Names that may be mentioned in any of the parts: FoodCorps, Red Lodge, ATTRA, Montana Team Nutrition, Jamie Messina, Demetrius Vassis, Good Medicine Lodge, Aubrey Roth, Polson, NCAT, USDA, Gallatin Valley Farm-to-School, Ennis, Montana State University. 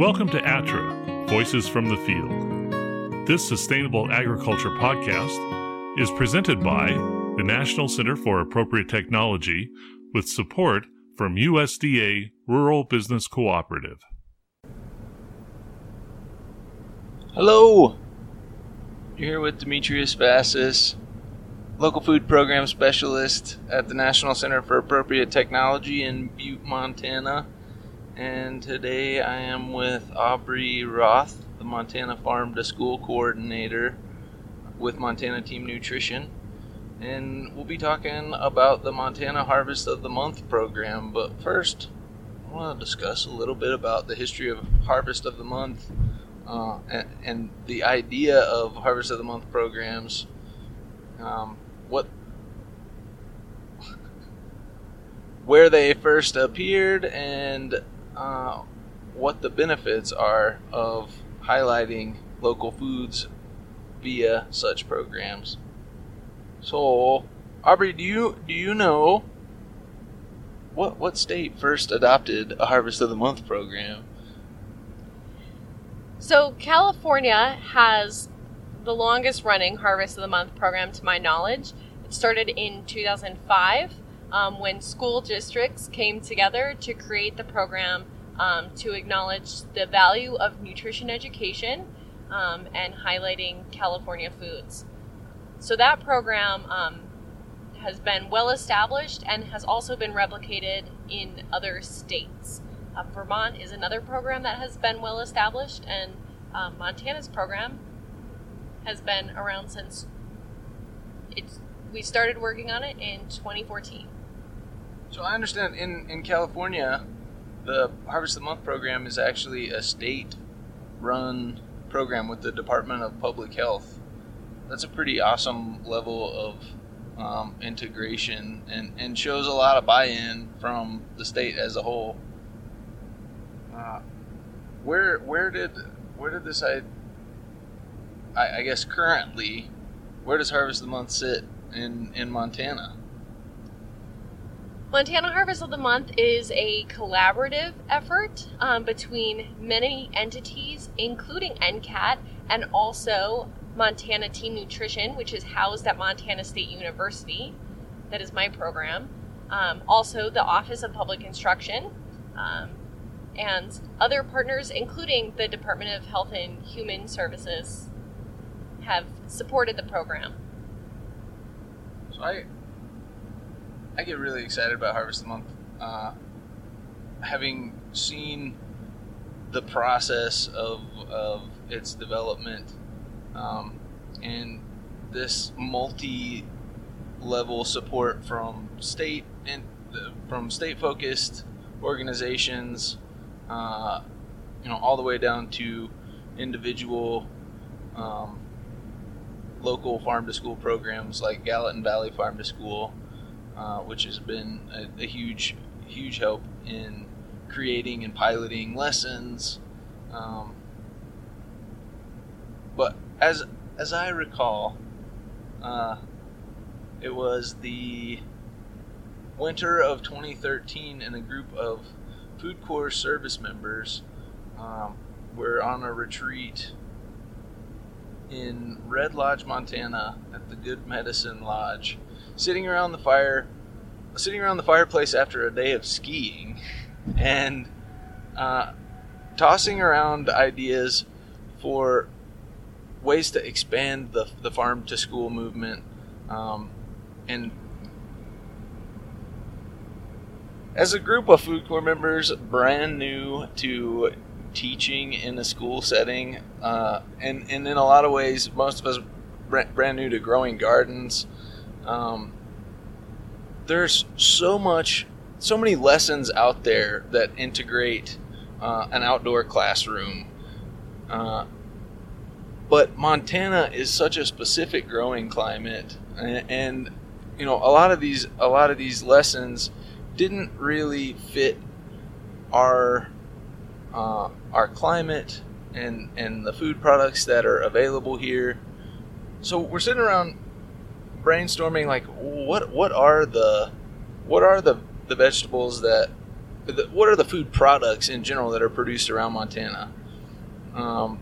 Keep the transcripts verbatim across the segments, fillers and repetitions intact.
Welcome to ATTRA, Voices from the Field. This Sustainable Agriculture podcast is presented by the National Center for Appropriate Technology with support from U S D A Rural Business Cooperative. Hello! You're here with Demetrius Vassis, local food program specialist at the National Center for Appropriate Technology in Butte, Montana. And today I am with Aubrey Roth, the Montana Farm-to-School Coordinator with Montana Team Nutrition. And we'll be talking about the Montana Harvest of the Month program. But first, I want to discuss a little bit about the history of Harvest of the Month uh, and, and the idea of Harvest of the Month programs. Um, what where they first appeared and Uh, what the benefits are of highlighting local foods via such programs. So, Aubrey, do you do you know what what state first adopted a Harvest of the Month program? So, California has the longest running Harvest of the Month program, to my knowledge. It started in two thousand five. Um, when school districts came together to create the program um, to acknowledge the value of nutrition education um, and highlighting California foods. So that program um, has been well established and has also been replicated in other states. Uh, Vermont is another program that has been well established, and um, Montana's program has been around since it's, we started working on it in twenty fourteen. So I understand in, in California, the Harvest of the Month program is actually a state-run program with the Department of Public Health. That's a pretty awesome level of um, integration and, and shows a lot of buy-in from the state as a whole. Uh, where where did where did this I, I I guess currently where does Harvest of the Month sit in in Montana? Montana Harvest of the Month is a collaborative effort um, between many entities, including N C A T and also Montana Team Nutrition, which is housed at Montana State University. That is my program. Um, also the Office of Public Instruction um, and other partners, including the Department of Health and Human Services, have supported the program. So I... I get really excited about Harvest of the Month, uh, having seen the process of of its development, um, and this multi-level support from state and uh, from state-focused organizations, uh, you know, all the way down to individual um, local farm-to-school programs like Gallatin Valley Farm-to-School. Uh, which has been a, a huge, huge help in creating and piloting lessons. Um, but as as I recall, uh, it was the winter of twenty thirteen, and a group of FoodCorps service members um, were on a retreat in Red Lodge, Montana, at the Good Medicine Lodge. Sitting around the fire, sitting around the fireplace after a day of skiing, and uh, tossing around ideas for ways to expand the the farm to school movement. Um, and as a group of FoodCorps members, brand new to teaching in a school setting, uh, and and in a lot of ways, most of us brand new to growing gardens. Um, there's so much, so many lessons out there that integrate uh, an outdoor classroom. Uh, but Montana is such a specific growing climate, and, and you know a lot of these a lot of these lessons didn't really fit our uh, our climate and and the food products that are available here. So we're sitting around brainstorming, like what what are the what are the the vegetables that the, what are the food products in general that are produced around Montana? Um,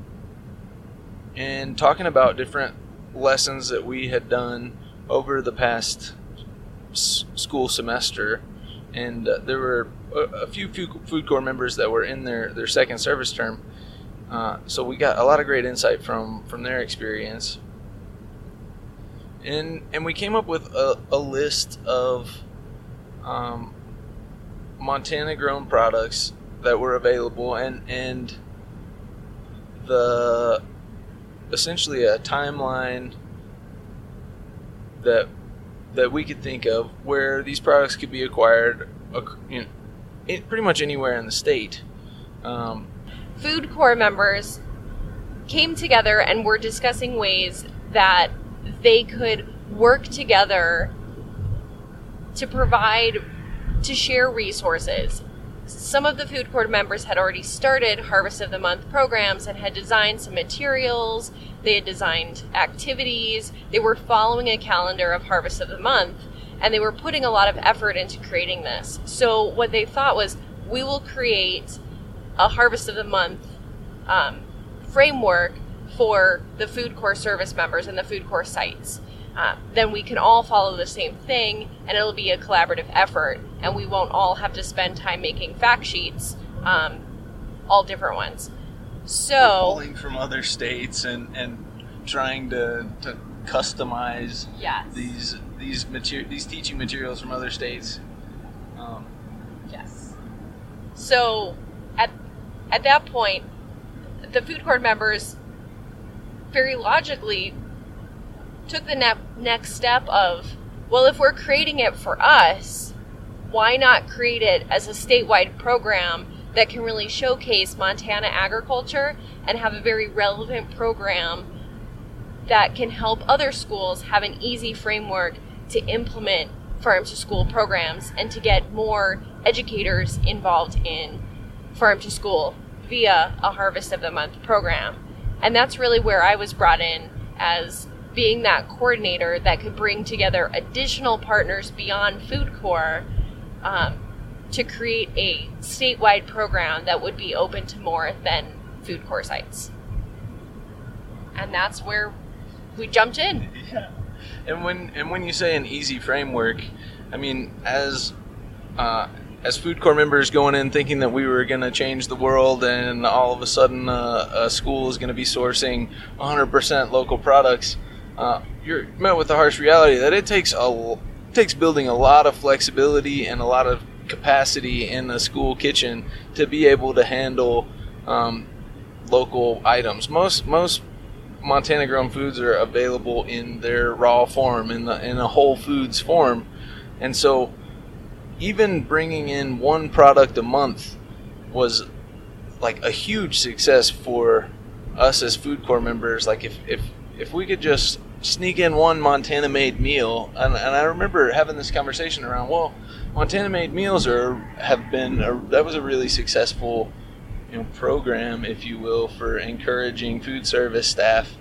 and talking about different lessons that we had done over the past s school semester, and uh, there were a, a few, few FoodCorps members that were in their, their second service term, uh, so we got a lot of great insight from, from their experience. And, and we came up with a, a list of um, Montana-grown products that were available, and, and the essentially a timeline that that we could think of where these products could be acquired, you know, pretty much anywhere in the state. Um, FoodCorps members came together and were discussing ways that they could work together to provide, to share resources. Some of the FoodCorps members had already started Harvest of the Month programs and had designed some materials, they had designed activities, they were following a calendar of Harvest of the Month, and they were putting a lot of effort into creating this. So what they thought was, we will create a Harvest of the Month um, framework for the FoodCorps service members and the FoodCorps sites. Uh, then we can all follow the same thing, and it'll be a collaborative effort, and we won't all have to spend time making fact sheets, um, all different ones. So we're pulling from other states and, and trying to, to customize yes. these these materi these teaching materials from other states. Um, yes. So at at that point, the FoodCorps members very logically took the ne next step of, well, if we're creating it for us, why not create it as a statewide program that can really showcase Montana agriculture and have a very relevant program that can help other schools have an easy framework to implement farm-to-school programs and to get more educators involved in farm-to-school via a Harvest of the Month program. And that's really where I was brought in as being that coordinator that could bring together additional partners beyond FoodCorps um, to create a statewide program that would be open to more than FoodCorps sites. And that's where we jumped in. Yeah. And when and when you say an easy framework, I mean, as uh, as FoodCorps members going in thinking that we were going to change the world and all of a sudden uh, a school is going to be sourcing one hundred percent local products, uh, you're met with the harsh reality that it takes a it takes building a lot of flexibility and a lot of capacity in the school kitchen to be able to handle um, local items. Most most Montana-grown foods are available in their raw form, in the in a whole foods form, and so even bringing in one product a month was like a huge success for us as FoodCorps members. Like if, if, if we could just sneak in one Montana made meal, and, and I remember having this conversation around, well, Montana made meals are, have been, a, that was a really successful, you know, program, if you will, for encouraging food service staff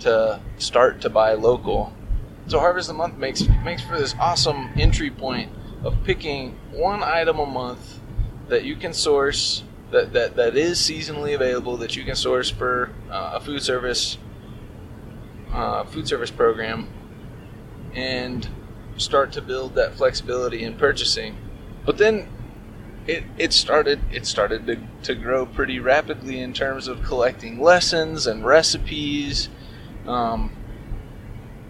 to start to buy local. So Harvest of the Month makes, makes for this awesome entry point of picking one item a month that you can source, that, that, that is seasonally available, that you can source for uh, a food service uh, food service program, and start to build that flexibility in purchasing. But then it, it started it started to, to grow pretty rapidly in terms of collecting lessons and recipes. Um,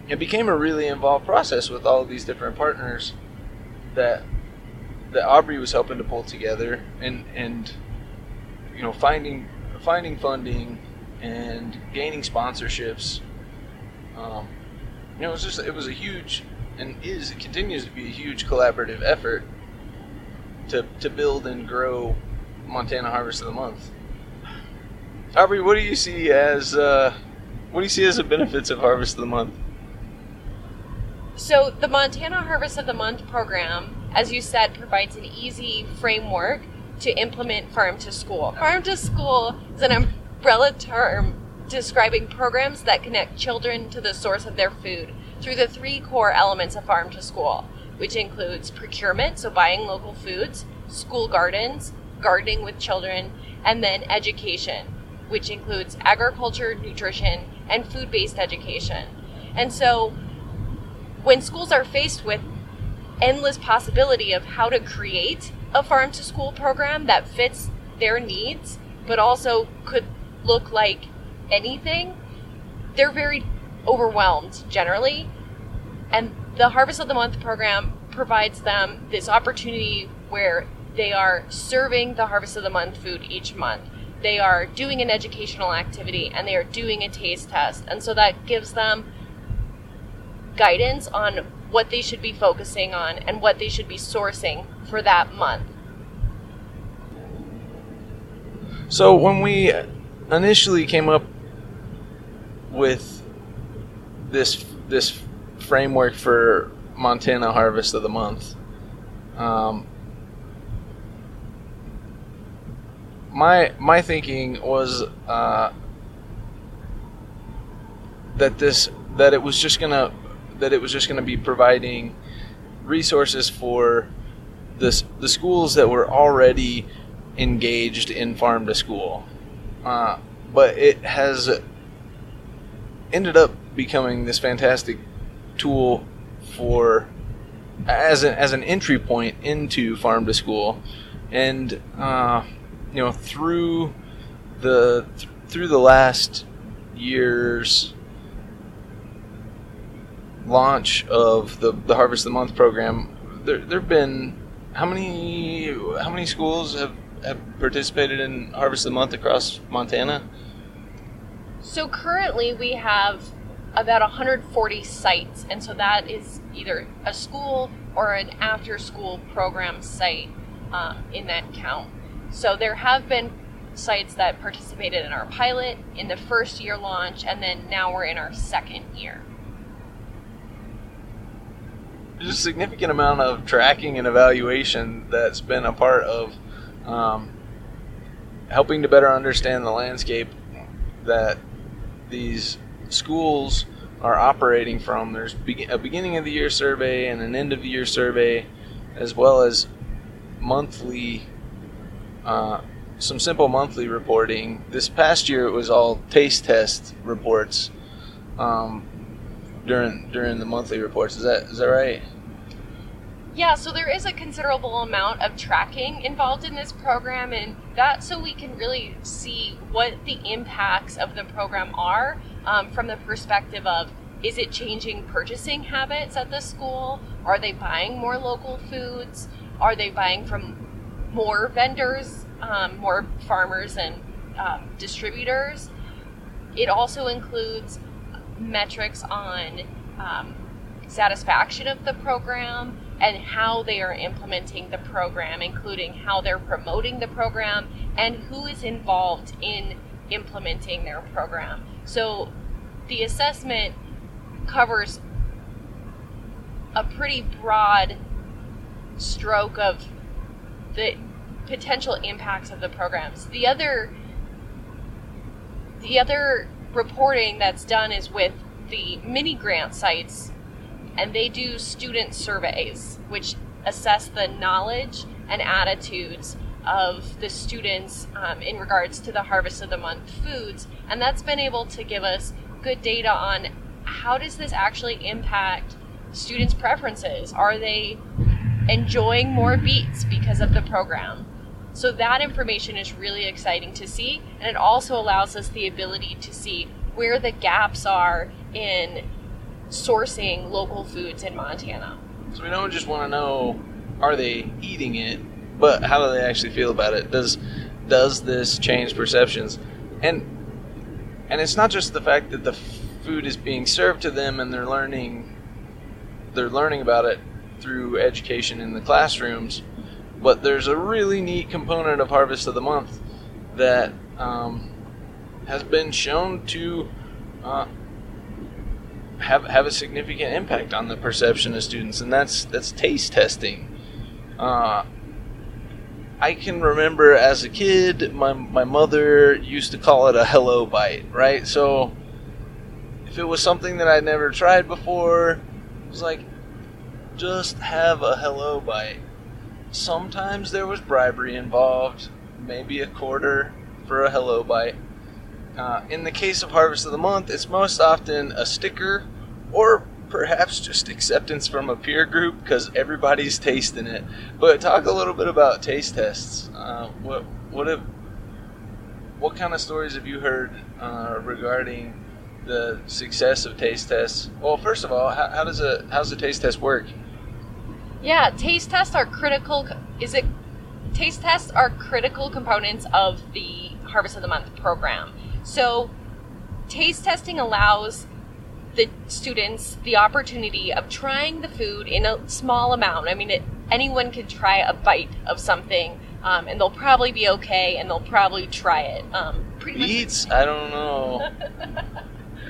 it became a really involved process with all of these different partners that that Aubrey was helping to pull together, and and you know finding finding funding and gaining sponsorships. Um, you know, it was just it was a huge and is it continues to be a huge collaborative effort to to build and grow Montana Harvest of the Month. Aubrey, what do you see as uh, what do you see as the benefits of Harvest of the Month? So the Montana Harvest of the Month program, as you said, provides an easy framework to implement farm to school. Farm to school is an umbrella term describing programs that connect children to the source of their food through the three core elements of farm to school, which includes procurement, so buying local foods, school gardens, gardening with children, and then education, which includes agriculture, nutrition, and food-based education. And so when schools are faced with endless possibility of how to create a farm-to-school program that fits their needs, but also could look like anything, they're very overwhelmed generally. And the Harvest of the Month program provides them this opportunity where they are serving the Harvest of the Month food each month. They are doing an educational activity and they are doing a taste test. And so that gives them guidance on what they should be focusing on and what they should be sourcing for that month. So when we initially came up with this this framework for Montana Harvest of the Month, um, my my thinking was uh, that this that it was just gonna that it was just gonna be providing resources for this the schools that were already engaged in farm to school, uh, but it has ended up becoming this fantastic tool for as an as an entry point into farm to school, and uh, you know through the th- through the last year's launch of the the Harvest of the Month program, there there've been how many how many schools have have participated in Harvest of the Month across Montana? So currently we have about one hundred forty sites, and so that is either a school or an after-school program site um, in that count. So there have been sites that participated in our pilot, in the first year launch, and then now we're in our second year. There's a significant amount of tracking and evaluation that's been a part of Um, helping to better understand the landscape that these schools are operating from. There's be- a beginning of the year survey and an end of the year survey, as well as monthly, uh, some simple monthly reporting. This past year, it was all taste test reports um, during during the monthly reports. Is that is that right? Yeah, so there is a considerable amount of tracking involved in this program, and that's so we can really see what the impacts of the program are um, from the perspective of, is it changing purchasing habits at the school? Are they buying more local foods? Are they buying from more vendors, um, more farmers and uh, distributors? It also includes metrics on um, satisfaction of the program, and how they are implementing the program, including how they're promoting the program and who is involved in implementing their program. So the assessment covers a pretty broad stroke of the potential impacts of the programs. The other, the other reporting that's done is with the mini grant sites, and they do student surveys, which assess the knowledge and attitudes of the students um, in regards to the Harvest of the Month foods. And that's been able to give us good data on how does this actually impact students' preferences? Are they enjoying more beets because of the program? So that information is really exciting to see. And it also allows us the ability to see where the gaps are in sourcing local foods in Montana. So we don't just want to know, are they eating it, but how do they actually feel about it? Does does this change perceptions? And and it's not just the fact that the food is being served to them and they're learning they're learning about it through education in the classrooms, but there's a really neat component of Harvest of the Month that um, has been shown to uh, have have a significant impact on the perception of students, and that's that's taste testing. Uh, I can remember as a kid, my my mother used to call it a hello bite, right? So if it was something that I'd never tried before, it was like, just have a hello bite. Sometimes there was bribery involved, maybe a quarter for a hello bite. Uh, in the case of Harvest of the Month, it's most often a sticker or perhaps just acceptance from a peer group because everybody's tasting it. But talk a little bit about taste tests. Uh, what what have, what kind of stories have you heard uh, regarding the success of taste tests? Well, first of all, how, how does a how's a taste test work? Yeah, taste tests are critical. Is it taste tests are critical components of the Harvest of the Month program. So taste testing allows the students the opportunity of trying the food in a small amount. I mean, it, anyone can try a bite of something, um, and they'll probably be okay, and they'll probably try it. Um, pretty Beets? Much. I don't know.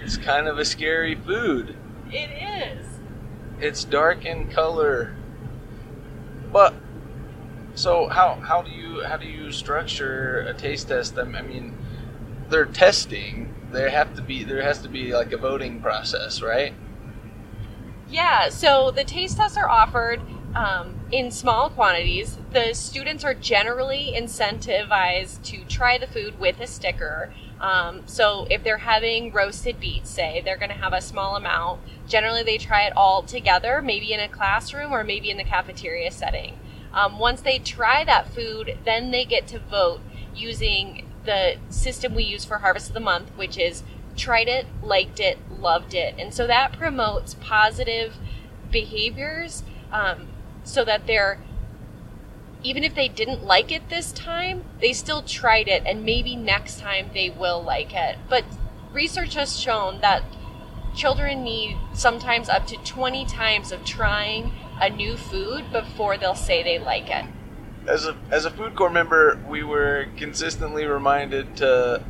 It's kind of a scary food. It is. It's dark in color. But so how how do you how do you structure a taste test? I mean, they're testing. There have to be there has to be like a voting process, right? Yeah. So the taste tests are offered um, in small quantities. The students are generally incentivized to try the food with a sticker. Um, so if they're having roasted beets, say, they're going to have a small amount. Generally, they try it all together, maybe in a classroom or maybe in the cafeteria setting. Um, once they try that food, then they get to vote using the system we use for Harvest of the Month, which is tried it, liked it, loved it. And so that promotes positive behaviors um, so that they're, even if they didn't like it this time, they still tried it, and maybe next time they will like it. But research has shown that children need sometimes up to twenty times of trying a new food before they'll say they like it. As a as a food corps member, we were consistently reminded to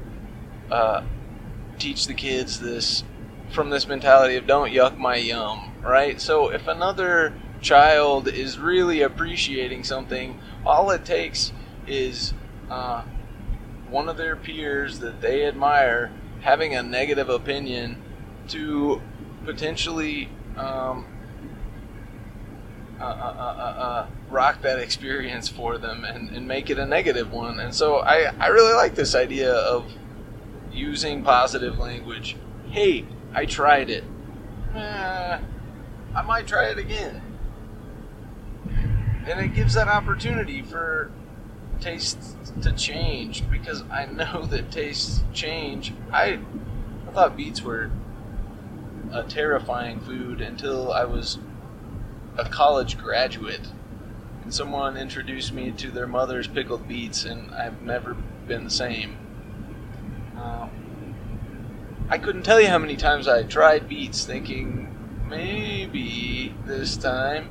uh, teach the kids this from this mentality of don't yuck my yum, right? So if another child is really appreciating something, all it takes is uh, one of their peers that they admire having a negative opinion to potentially um, Uh, uh, uh, uh, rock that experience for them and, and make it a negative one. And so I, I really like this idea of using positive language. Hey, I tried it. Uh, I might try it again. And it gives that opportunity for tastes to change, because I know that tastes change. I, I thought beets were a terrifying food until I was a college graduate and someone introduced me to their mother's pickled beets, and I've never been the same. Uh, I couldn't tell you how many times I tried beets thinking maybe this time.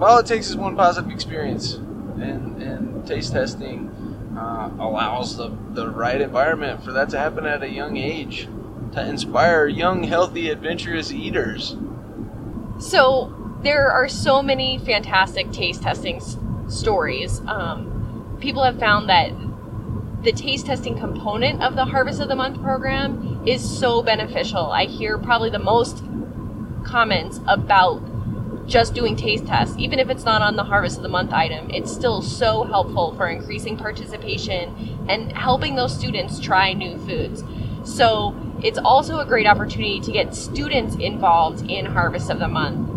All it takes is one positive experience, and, and taste testing uh, allows the, the right environment for that to happen at a young age to inspire young, healthy, adventurous eaters. So there are so many fantastic taste testing s- stories. Um, people have found that the taste testing component of the Harvest of the Month program is so beneficial. I hear probably the most comments about just doing taste tests. Even if it's not on the Harvest of the Month item, it's still so helpful for increasing participation and helping those students try new foods. So it's also a great opportunity to get students involved in Harvest of the Month.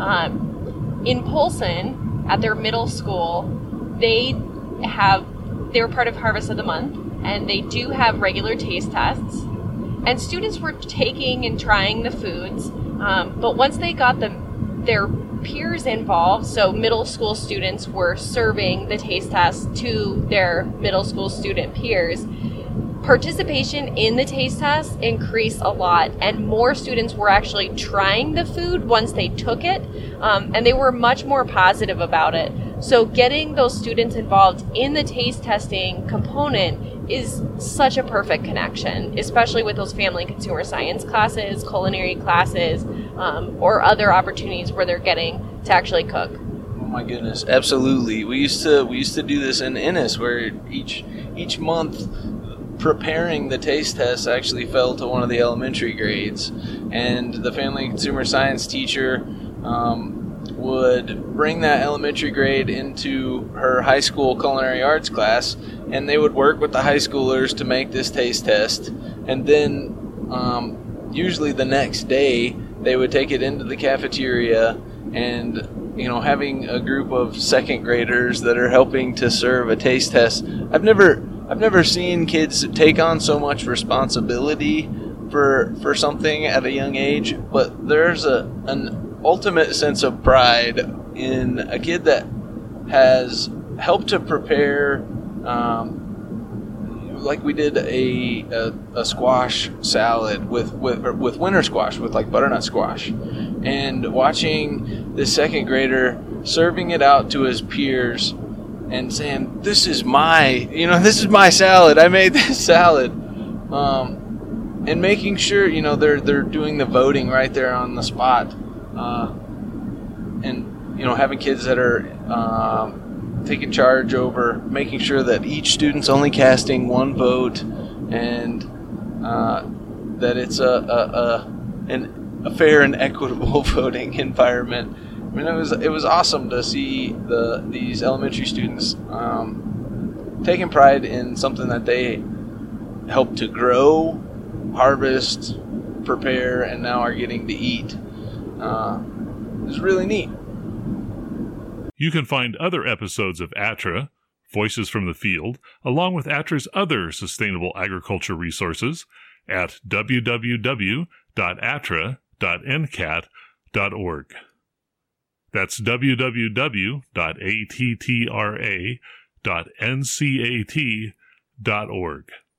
Um, in Polson, at their middle school, they have, they're part of Harvest of the Month, and they do have regular taste tests. And students were taking and trying the foods, um, but once they got the, their peers involved, so middle school students were serving the taste tests to their middle school student peers, participation in the taste test increased a lot, and more students were actually trying the food once they took it, um, and they were much more positive about it. So getting those students involved in the taste testing component is such a perfect connection, especially with those family consumer science classes, culinary classes, um, or other opportunities where they're getting to actually cook. Oh my goodness, absolutely. We used to we used to do this in Ennis, where each each month preparing the taste test actually fell to one of the elementary grades, and the family consumer science teacher um, would bring that elementary grade into her high school culinary arts class, and they would work with the high schoolers to make this taste test. And then um, usually the next day they would take it into the cafeteria, and you know, having a group of second graders that are helping to serve a taste test, I've never I've never seen kids take on so much responsibility for for something at a young age. But there's a an ultimate sense of pride in a kid that has helped to prepare, um, like we did a, a a squash salad with with with winter squash, with like butternut squash, and watching the second grader serving it out to his peers and saying, "This is my, you know, this is my salad. I made this salad," um, and making sure, you know, they're they're doing the voting right there on the spot. Uh, and, you know, having kids that are um, taking charge over making sure that each student's only casting one vote, and uh, that it's a, a, a, an, a fair and equitable voting environment. I mean, it was it was awesome to see the these elementary students um, taking pride in something that they helped to grow, harvest, prepare, and now are getting to eat. Uh, it was really neat. You can find other episodes of ATTRA, Voices from the Field, along with ATTRA's other sustainable agriculture resources at w w w dot attra dot n c a t dot org. That's w w w dot attra dot n c a t dot org.